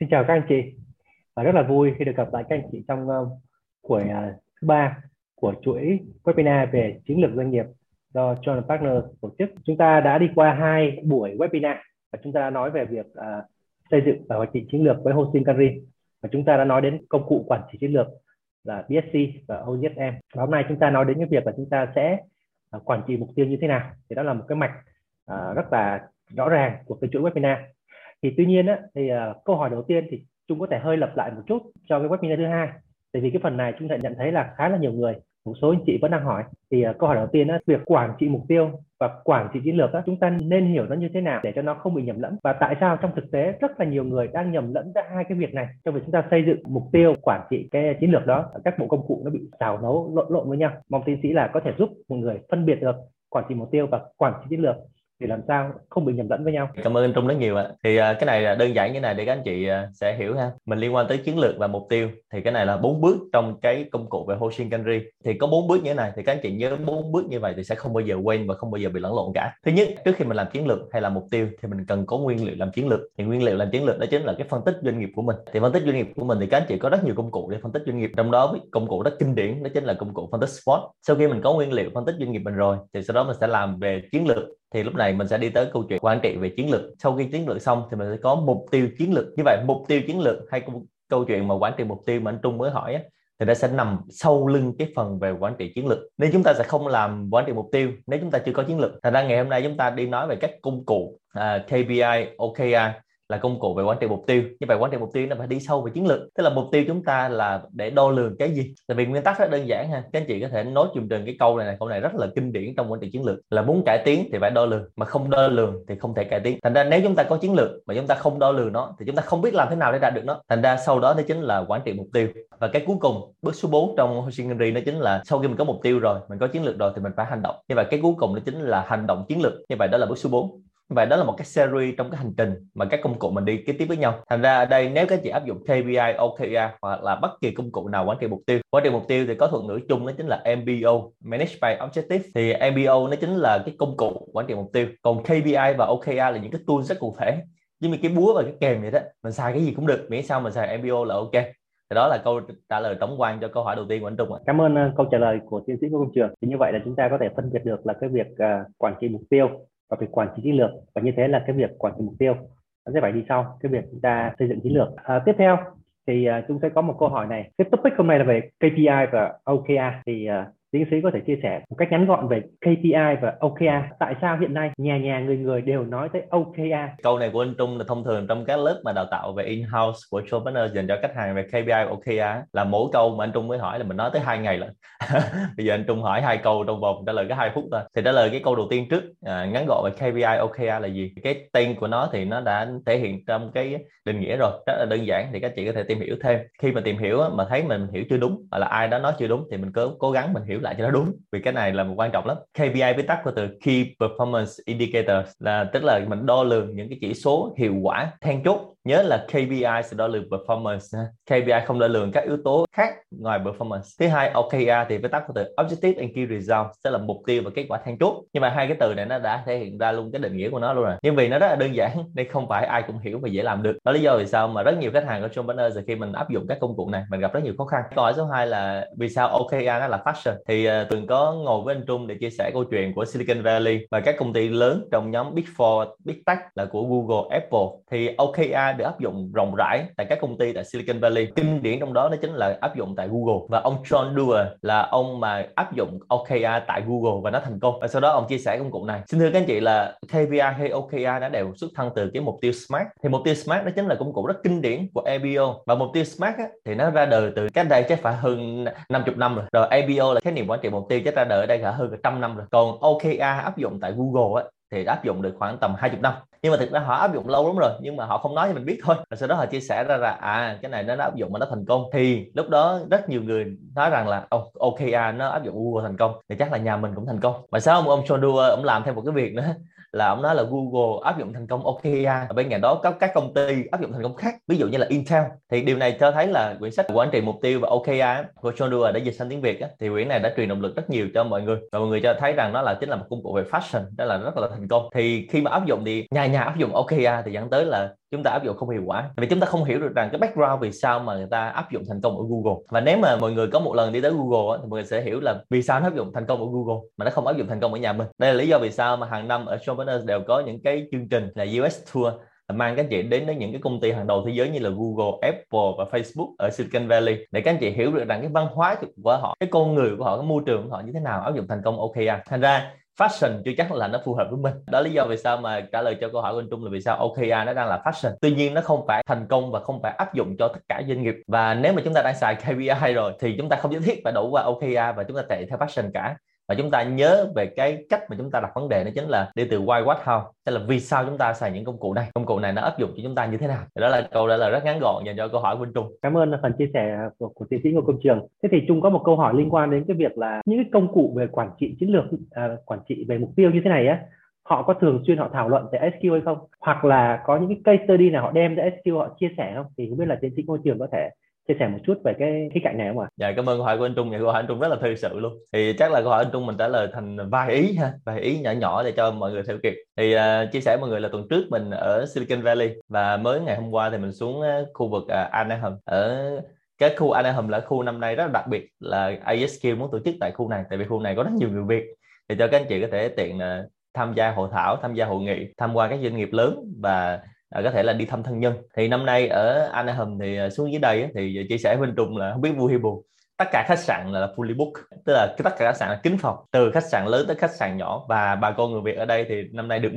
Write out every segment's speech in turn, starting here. Xin chào các anh chị, và rất là vui khi được gặp lại các anh chị trong buổi thứ ba của chuỗi webinar về chiến lược doanh nghiệp do John Partners tổ chức. Chúng ta đã đi qua hai buổi webinar và chúng ta đã nói về việc xây dựng và hoạch định chiến lược với Hoshin Kanri, và chúng ta đã nói đến công cụ quản trị chiến lược là BSC và OCS. Và hôm nay chúng ta nói đến những việc là chúng ta sẽ quản trị mục tiêu như thế nào, thì đó là một cái mạch rất là rõ ràng của cái chuỗi webinar. Thì tuy nhiên á, thì câu hỏi đầu tiên thì chúng có thể hơi lặp lại một chút cho cái webinar thứ hai, tại vì cái phần này chúng ta nhận thấy là khá là nhiều người, một số anh chị vẫn đang hỏi. Thì câu hỏi đầu tiên á, việc quản trị mục tiêu và quản trị chiến lược á, chúng ta nên hiểu nó như thế nào để cho nó không bị nhầm lẫn, và tại sao trong thực tế rất là nhiều người đang nhầm lẫn ra hai cái việc này trong việc chúng ta xây dựng mục tiêu, quản trị cái chiến lược đó. Các bộ công cụ nó bị xào nấu lộn với nhau. Mong tiến sĩ là có thể giúp mọi người phân biệt được quản trị mục tiêu và quản trị chiến lược thì làm sao không bị nhầm lẫn với nhau. Cảm ơn anh Trung rất nhiều ạ. Thì cái này đơn giản như này để các anh chị sẽ hiểu ha. Mình liên quan tới chiến lược và mục tiêu thì cái này là 4 bước trong cái công cụ về Hoshin Kanri. Thì có 4 bước như thế này, thì các anh chị nhớ 4 bước như vậy thì sẽ không bao giờ quên và không bao giờ bị lẫn lộn cả. Thứ nhất, trước khi mình làm chiến lược hay là mục tiêu thì mình cần có nguyên liệu làm chiến lược. Thì nguyên liệu làm chiến lược đó chính là cái phân tích doanh nghiệp của mình. Thì phân tích doanh nghiệp của mình thì các anh chị có rất nhiều công cụ để phân tích doanh nghiệp, trong đó công cụ rất kinh điển đó chính là công cụ phân tích SWOT. Sau khi mình có nguyên liệu phân tích doanh nghiệp mình rồi thì sau đó mình sẽ làm về chiến lược. Thì lúc này mình sẽ đi tới câu chuyện quản trị về chiến lược. Sau khi chiến lược xong thì mình sẽ có mục tiêu chiến lược. Như vậy mục tiêu chiến lược hay câu chuyện mà quản trị mục tiêu mà anh Trung mới hỏi á, thì nó sẽ nằm sau lưng cái phần về quản trị chiến lược. Nên chúng ta sẽ không làm quản trị mục tiêu nếu chúng ta chưa có chiến lược. Thành ra ngày hôm nay chúng ta đi nói về các công cụ KPI, OKR là công cụ về quản trị mục tiêu. Như vậy quản trị mục tiêu nó phải đi sâu về chiến lược, tức là mục tiêu chúng ta là để đo lường cái gì. Tại vì nguyên tắc rất đơn giản ha, các anh chị có thể nói chùm trường cái câu này, câu này rất là kinh điển trong quản trị chiến lược, là muốn cải tiến thì phải đo lường, mà không đo lường thì không thể cải tiến. Thành ra nếu chúng ta có chiến lược mà chúng ta không đo lường nó thì chúng ta không biết làm thế nào để đạt được nó. Thành ra sau đó đó chính là quản trị mục tiêu. Và cái cuối cùng, bước số 4 trong Hoshin Kanri đó chính là sau khi mình có mục tiêu rồi, mình có chiến lược rồi thì mình phải hành động. Như vậy cái cuối cùng đó chính là hành động chiến lược. Như vậy đó là bước số 4. Vậy đó là một cái series trong cái hành trình mà các công cụ mình đi kế tiếp với nhau. Thành ra ở đây nếu các chị áp dụng KPI, OKR hoặc là bất kỳ công cụ nào quản trị mục tiêu thì có thuật ngữ chung đó chính là MBO, Managed by Objective. Thì MBO nó chính là cái công cụ quản trị mục tiêu, còn KPI và OKR là những cái tool rất cụ thể, giống như cái búa và cái kèm vậy đó, mình xài cái gì cũng được miễn sao mình xài MBO là ok. Thì đó là câu trả lời tổng quan cho câu hỏi đầu tiên của anh Trung ạ. Cảm ơn câu trả lời của tiến sĩ Ngô Công Triệu. Thì như vậy là chúng ta có thể phân biệt được là cái việc quản trị mục tiêu và việc quản trị chiến lược, và như thế là cái việc quản trị mục tiêu nó sẽ phải đi sau cái việc chúng ta xây dựng chiến lược. Tiếp theo thì chúng sẽ có một câu hỏi này. Cái topic hôm nay là về KPI và OKR. Thì tiến sĩ có thể chia sẻ một cách ngắn gọn về KPI và OKR. Tại sao hiện nay nhà người đều nói tới OKR? Câu này của anh Trung là thông thường trong các lớp mà đào tạo về in-house của John Partners dành cho khách hàng về KPI và OKR, là mỗi câu mà anh Trung mới hỏi là mình nói tới 2 ngày lận. Bây giờ anh Trung hỏi 2 câu trong vòng trả lời có 2 phút thôi. Thì trả lời cái câu đầu tiên trước, ngắn gọn về KPI OKR là gì? Cái tên của nó thì nó đã thể hiện trong cái định nghĩa rồi, rất là đơn giản, thì các chị có thể tìm hiểu thêm. Khi mà tìm hiểu mà thấy mình hiểu chưa đúng hoặc là ai đó nói chưa đúng thì mình cố gắng mình hiểu lại cho nó đúng, vì cái này là một quan trọng lắm. KPI viết tắt của từ Key Performance Indicators, là tức là mình đo lường những cái chỉ số hiệu quả then chốt. Nhớ là KPI sẽ đo lường performance, KPI không đo lường các yếu tố khác ngoài performance. Thứ hai, OKR thì viết tắt của từ Objective and Key Results, sẽ là mục tiêu và kết quả then chốt. Nhưng mà hai cái từ này nó đã thể hiện ra luôn cái định nghĩa của nó luôn rồi. Nhưng vì nó rất là đơn giản nên không phải ai cũng hiểu và dễ làm được. Đó là lý do vì sao mà rất nhiều khách hàng của John Partners khi mình áp dụng các công cụ này mình gặp rất nhiều khó khăn. Câu hỏi số 2 là vì sao OKR nó là fashion? Thì từng có ngồi với anh Trung để chia sẻ câu chuyện của Silicon Valley và các công ty lớn trong nhóm Big Four, Big Tech là của Google, Apple. Thì OKR được áp dụng rộng rãi tại các công ty tại Silicon Valley. Kinh điển trong đó chính là áp dụng tại Google, và ông John Doerr là ông mà áp dụng OKR tại Google và nó thành công. Và sau đó ông chia sẻ công cụ này. Xin thưa các anh chị là KPI hay OKR đã đều xuất thân từ cái mục tiêu SMART. Thì mục tiêu SMART đó chính là công cụ rất kinh điển của ABO, và mục tiêu SMART á, thì nó ra đời từ cách đây chắc phải hơn 50 năm rồi. Rồi ABO là khái niệm quản trị mục tiêu chắc ra đời ở đây cả hơn 100 năm rồi. Còn OKR áp dụng tại Google á, thì áp dụng được khoảng tầm 20 năm. Nhưng mà thực ra họ áp dụng lâu lắm rồi, nhưng mà họ không nói cho mình biết thôi. Rồi sau đó họ chia sẻ ra là cái này nó áp dụng mà nó thành công. Thì lúc đó rất nhiều người nói rằng là OKR nó áp dụng Google thành công thì chắc là nhà mình cũng thành công. Mà sao ông John Doerr ông làm thêm một cái việc nữa, là ông nói là Google áp dụng thành công OKR, ở bên cạnh đó có các công ty áp dụng thành công khác, ví dụ như là Intel. Thì điều này cho thấy là quyển sách quản trị mục tiêu và OKR của John Doerr đã dịch sang tiếng Việt thì quyển này đã truyền động lực rất nhiều cho mọi người, và mọi người cho thấy rằng nó là chính là một công cụ về fashion, đó là rất là thành công. Thì khi mà áp dụng thì nhà áp dụng OKR thì dẫn tới là chúng ta áp dụng không hiệu quả. Tại vì chúng ta không hiểu được rằng cái background vì sao mà người ta áp dụng thành công ở Google. Và nếu mà mọi người có một lần đi tới Google thì mọi người sẽ hiểu là vì sao nó áp dụng thành công ở Google mà nó không áp dụng thành công ở nhà mình. Đây là lý do vì sao mà hàng năm ở John Partners đều có những cái chương trình là US Tour, mang các anh chị đến với những cái công ty hàng đầu thế giới như là Google, Apple và Facebook ở Silicon Valley, để các anh chị hiểu được rằng cái văn hóa của họ, cái con người của họ, cái môi trường của họ như thế nào áp dụng thành công OKR. Thành ra fashion chưa chắc là nó phù hợp với mình. Đó là lý do vì sao mà trả lời cho câu hỏi của anh Trung là vì sao OKR nó đang là fashion. Tuy nhiên nó không phải thành công và không phải áp dụng cho tất cả doanh nghiệp. Và nếu mà chúng ta đang xài KPI rồi thì chúng ta không nhất thiết phải đổ qua OKR và chúng ta chạy theo fashion cả. Và chúng ta nhớ về cái cách mà chúng ta đặt vấn đề, đó chính là đi từ why, what, how, tức là vì sao chúng ta xài những công cụ này, công cụ này nó áp dụng cho chúng ta như thế nào. Đó là câu trả lời rất ngắn gọn dành cho câu hỏi của anh Trung. Cảm ơn phần chia sẻ của tiến sĩ Ngô Công Trường. Thế thì Trung có một câu hỏi liên quan đến cái việc là những cái công cụ về quản trị chiến lược, quản trị về mục tiêu như thế này á, họ có thường xuyên họ thảo luận về SQ hay không, hoặc là có những cái case study nào họ đem ra SQ họ chia sẻ không? Thì không biết là tiến sĩ Ngô Trường có thể chia sẻ một chút về cái cạnh này không ạ? Dạ, cảm ơn câu hỏi của anh Trung. Dạ, câu hỏi anh Trung rất là thực sự luôn. Thì chắc là câu hỏi anh Trung mình trả lời thành vài ý nhỏ nhỏ để cho mọi người theo kịp. Thì chia sẻ mọi người là tuần trước mình ở Silicon Valley và mới ngày hôm qua thì mình xuống khu vực Anaheim. Ở cái khu Anaheim là khu năm nay rất là đặc biệt, là ASQ muốn tổ chức tại khu này, tại vì khu này có rất nhiều người Việt, thì cho các anh chị có thể tiện tham gia hội thảo, tham gia hội nghị, tham quan các doanh nghiệp lớn và có thể là đi thăm thân nhân. Thì năm nay ở Anaheim thì xuống dưới đây thì chia sẻ với anh Trung là không biết vui hay buồn, tất cả khách sạn là fully book, tức là tất cả khách sạn là kín phòng, từ khách sạn lớn tới khách sạn nhỏ. Và bà con người Việt ở đây thì năm nay được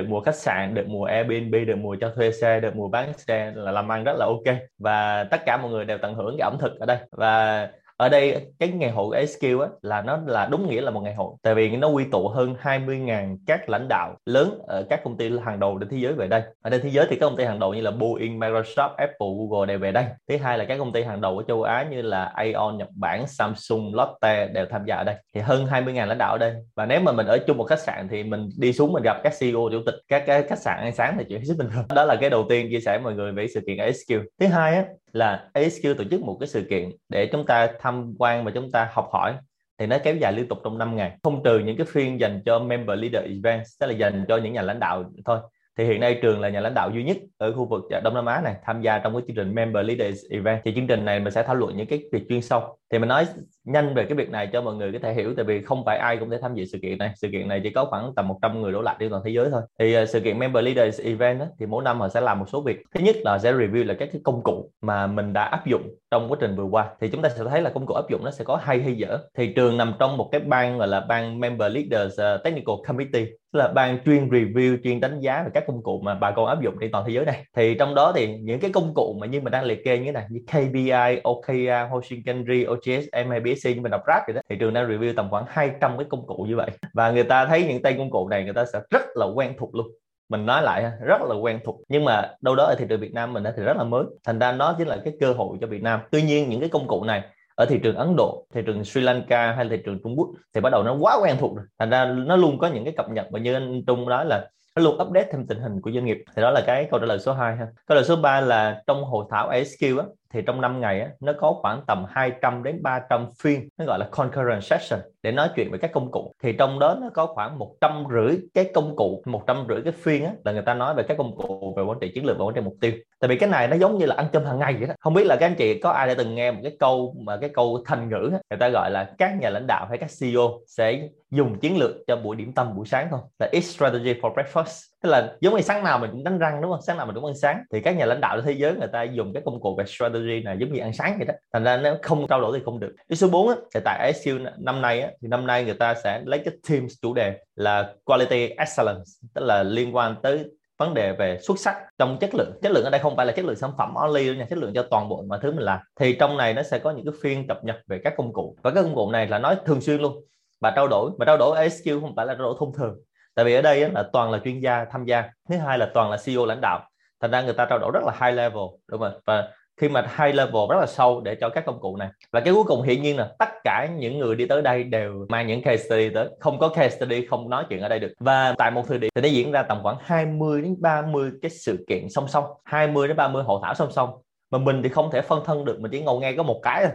mùa khách sạn, được mùa Airbnb, được mùa cho thuê xe, được mùa bán xe, là làm ăn rất là ok. Và tất cả mọi người đều tận hưởng cái ẩm thực ở đây. Và ở đây cái ngày hội của ASQ á, là nó là đúng nghĩa là một ngày hội, tại vì nó quy tụ hơn 20.000 các lãnh đạo lớn ở các công ty hàng đầu trên thế giới về đây. Ở trên thế giới thì các công ty hàng đầu như là Boeing, Microsoft, Apple, Google đều về đây. Thứ hai là các công ty hàng đầu ở châu Á như là Aeon, Nhật Bản, Samsung, Lotte đều tham gia ở đây. Thì hơn 20.000 lãnh đạo ở đây. Và nếu mà mình ở chung một khách sạn thì mình đi xuống mình gặp các CEO, chủ tịch các khách sạn ăn sáng thì chuyện hết sức bình thường. Đó là cái đầu tiên chia sẻ mọi người về sự kiện ASQ. Thứ hai á, là ASQ tổ chức một cái sự kiện để chúng ta tham quan và chúng ta học hỏi, thì nó kéo dài liên tục trong 5 ngày, không trừ những cái phiên dành cho member leader events, tức là dành cho những nhà lãnh đạo thôi. Thì hiện nay Trường là nhà lãnh đạo duy nhất ở khu vực Đông Nam Á này tham gia trong cái chương trình member leader event. Thì chương trình này mình sẽ thảo luận những cái việc chuyên sâu. Thì mình nói nhanh về cái việc này cho mọi người có thể hiểu, tại vì không phải ai cũng thể tham dự sự kiện này. Sự kiện này chỉ có khoảng tầm 100 người đổ lại trên toàn thế giới thôi. Thì sự kiện member leaders event đó, thì mỗi năm họ sẽ làm một số việc. Thứ nhất là sẽ review là các cái công cụ mà mình đã áp dụng trong quá trình vừa qua, thì chúng ta sẽ thấy là công cụ áp dụng nó sẽ có hay hay dở. Thì Trường nằm trong một cái ban gọi là ban member leaders technical committee, là ban chuyên review, chuyên đánh giá về các công cụ mà bà con áp dụng trên toàn thế giới này. Thì trong đó thì những cái công cụ mà như mình đang liệt kê như thế này, như KPI, OKR, Hoshin Kanri, OCS, BSC như mình đọc rap vậy đó, thì Trường đang review tầm khoảng 200 cái công cụ như vậy. Và người ta thấy những tên công cụ này người ta sẽ rất là quen thuộc luôn. Mình nói lại rất là quen thuộc, nhưng mà đâu đó ở thị trường Việt Nam mình thì rất là mới. Thành ra đó chính là cái cơ hội cho Việt Nam. Tuy nhiên những cái công cụ này ở thị trường Ấn Độ, thị trường Sri Lanka hay thị trường Trung Quốc thì bắt đầu nó quá quen thuộc rồi. Thành ra nó luôn có những cái cập nhật, và như anh Trung nói là nó luôn update thêm tình hình của doanh nghiệp. Thì đó là cái câu trả lời số 2 ha. Câu trả lời số 3 là trong hội thảo ASQ á, thì trong 5 ngày á, nó có khoảng tầm 200 đến 300 phiên, nó gọi là concurrent session, để nói chuyện về các công cụ. Thì trong đó nó có khoảng 150 cái công cụ, 150 cái phiên á, là người ta nói về các công cụ về quản trị chiến lược và quản trị mục tiêu. Tại vì cái này nó giống như là ăn cơm hàng ngày vậy đó. Không biết là các anh chị có ai đã từng nghe một cái câu mà cái câu thành ngữ á, người ta gọi là các nhà lãnh đạo hay các CEO sẽ dùng chiến lược cho buổi điểm tâm buổi sáng không? Là it's strategy for breakfast. Tức là giống như sáng nào mình cũng đánh răng đúng không? Sáng nào mình cũng ăn sáng. Thì các nhà lãnh đạo trên thế giới người ta dùng cái công cụ về strategy này giống như ăn sáng vậy đó. Thành ra nó không trao đổi thì không được. Cái số 4 á, thì tại ASQ năm nay á, thì năm nay người ta sẽ lấy cái theme chủ đề là quality excellence, tức là liên quan tới vấn đề về xuất sắc trong chất lượng. Chất lượng ở đây không phải là chất lượng sản phẩm only đâu nha, chất lượng cho toàn bộ mọi thứ mình làm. Thì trong này nó sẽ có những cái phiên cập nhật về các công cụ, và các công cụ này là nói thường xuyên luôn. Và trao đổi ASQ không phải là trao đổi thông thường, tại vì ở đây là toàn là chuyên gia tham gia, thứ hai là toàn là CEO lãnh đạo, thành ra người ta trao đổi rất là high level, đúng không? Và khi mà high level rất là sâu để cho các công cụ này. Và cái cuối cùng hiển nhiên là tất cả những người đi tới đây đều mang những case study tới, không có case study không nói chuyện ở đây được. Và tại một thời điểm thì nó diễn ra tầm khoảng 20 đến 30 cái sự kiện song song, 20 đến 30 hội thảo song song, mà mình thì không thể phân thân được, mình chỉ ngồi nghe có một cái thôi.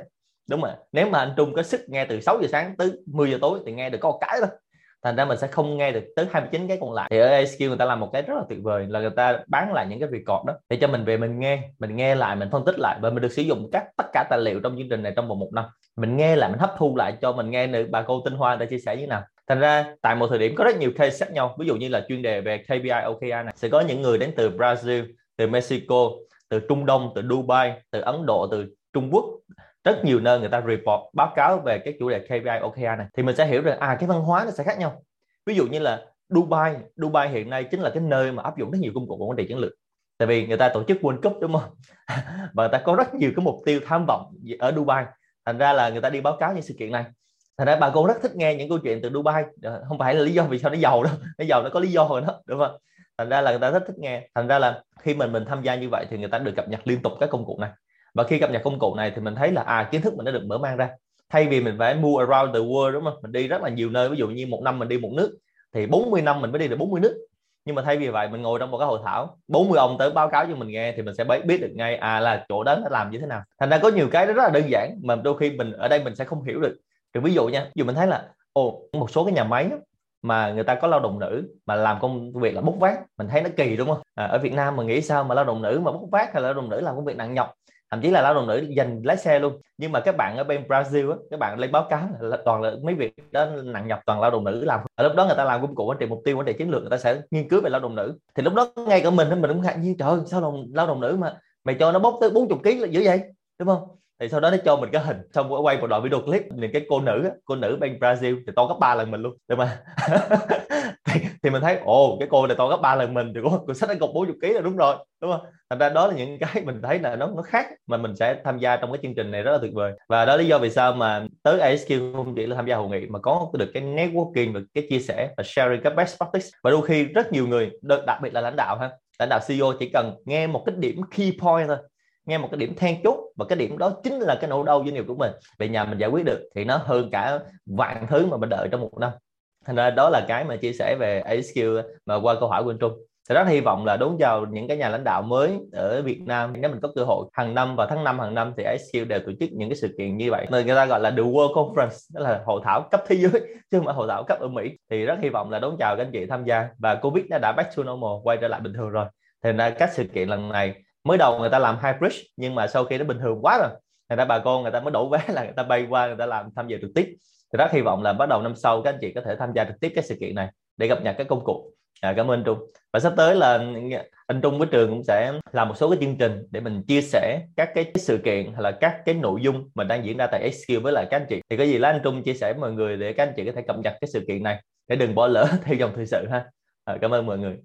Đúng rồi, nếu mà anh Trung có sức nghe từ 6 giờ sáng tới 10 giờ tối thì nghe được có một cái thôi. Thành ra mình sẽ không nghe được tới 29 cái còn lại. Thì ở ASQ người ta làm một cái rất là tuyệt vời là người ta bán lại những cái record đó để cho mình về mình nghe lại, mình phân tích lại, và mình được sử dụng tất cả tài liệu trong chương trình này trong vòng 1 năm. Mình nghe lại, mình hấp thu lại cho mình nghe được bà cô Tinh Hoa đã chia sẻ như thế nào. Thành ra tại một thời điểm có rất nhiều case khác nhau. Ví dụ như là chuyên đề về KPI, OKR này sẽ có những người đến từ Brazil, từ Mexico, từ Trung Đông, từ Dubai, từ Ấn Độ, từ Trung Quốc. Rất nhiều nơi người ta report báo cáo về cái chủ đề KPI, OKR này. Thì mình sẽ hiểu rằng cái văn hóa nó sẽ khác nhau. Ví dụ như là Dubai hiện nay chính là cái nơi mà áp dụng rất nhiều công cụ quản trị chiến lược. Tại vì người ta tổ chức World Cup, đúng không? Và người ta có rất nhiều cái mục tiêu tham vọng ở Dubai. Thành ra là người ta đi báo cáo những sự kiện này. Thành ra bà cô rất thích nghe những câu chuyện từ Dubai. Không phải là lý do vì sao nó giàu đâu, nó giàu nó có lý do rồi đó, đúng không? Thành ra là người ta rất thích nghe. Thành ra là khi mình tham gia như vậy thì người ta được cập nhật liên tục các công cụ này. Và khi cập nhật công cụ này thì mình thấy là kiến thức mình đã được mở mang ra. Thay vì mình phải move around the world, đúng không? Mình đi rất là nhiều nơi, ví dụ như 1 năm mình đi 1 nước thì 40 năm mình mới đi được 40 nước. Nhưng mà thay vì vậy mình ngồi trong một cái hội thảo 40 ông tới báo cáo cho mình nghe thì mình sẽ biết được ngay là chỗ đó nó làm như thế nào. Thành ra có nhiều cái rất là đơn giản mà đôi khi mình ở đây mình sẽ không hiểu được. Thì ví dụ nha, dù mình thấy là một số cái nhà máy mà người ta có lao động nữ mà làm công việc là bốc vác, mình thấy nó kỳ, đúng không? Ở Việt Nam mình nghĩ sao mà lao động nữ mà bốc vác, hay là lao động nữ làm công việc nặng nhọc, thậm chí là lao động nữ giành lái xe luôn. Nhưng mà các bạn ở bên Brazil á, các bạn lên báo cáo là toàn là mấy việc đó nặng nhọc toàn lao động nữ làm. Ở lúc đó người ta làm công cụ quản trị mục tiêu, quản trị chiến lược, người ta sẽ nghiên cứu về lao động nữ. Thì lúc đó ngay cả mình cũng ngạc nhiên, trời ơi, sao lao động nữ mà mày cho nó bốc tới 40 kg là dữ vậy, đúng không? Thì sau đó nó cho mình cái hình, xong rồi quay một đoạn video clip nhìn cái cô nữ bên Brazil thì to gấp 3 lần mình luôn, đúng không? Thì mình thấy cái cô này to gấp 3 lần mình thì cô xách cái cục 40 kg là đúng rồi, đúng không? Thành ra đó là những cái mình thấy là nó khác mà mình sẽ tham gia trong cái chương trình này rất là tuyệt vời. Và đó là lý do vì sao mà tới ASQ không chỉ là tham gia hội nghị mà có được cái networking, được cái chia sẻ và sharing các best practice. Và đôi khi rất nhiều người, đặc biệt là lãnh đạo CEO chỉ cần nghe một cái điểm key point thôi, nghe một cái điểm then chốt, và cái điểm đó chính là cái nỗi đau doanh nghiệp của mình, về nhà mình giải quyết được thì nó hơn cả vạn thứ mà mình đợi trong 1 năm. Thành ra đó là cái mà chia sẻ về ASQ mà qua câu hỏi của anh Trung. Thì rất hy vọng là đón chào những cái nhà lãnh đạo mới ở Việt Nam. Nếu mình có cơ hội, hàng năm vào tháng 5 hàng năm thì ASQ đều tổ chức những cái sự kiện như vậy. Người ta gọi là The World Conference, đó là hội thảo cấp thế giới chứ không phải hội thảo cấp ở Mỹ. Thì rất hy vọng là đón chào các anh chị tham gia. Và Covid nó đã back to normal, quay trở lại bình thường rồi. Thành ra các sự kiện lần này mới đầu người ta làm hybrid, nhưng mà sau khi nó bình thường quá rồi, người ta bà con người ta mới đổ vé là người ta bay qua, người ta tham gia trực tiếp. Thì rất hy vọng là bắt đầu năm sau các anh chị có thể tham gia trực tiếp các sự kiện này để cập nhật các công cụ. Cảm ơn anh Trung. Và sắp tới là anh Trung với Trường cũng sẽ làm một số cái chương trình để mình chia sẻ các cái sự kiện hay là các cái nội dung mình đang diễn ra tại ASQ với lại các anh chị. Thì có gì là anh Trung chia sẻ với mọi người để các anh chị có thể cập nhật cái sự kiện này để đừng bỏ lỡ theo dòng thời sự ha. Cảm ơn mọi người.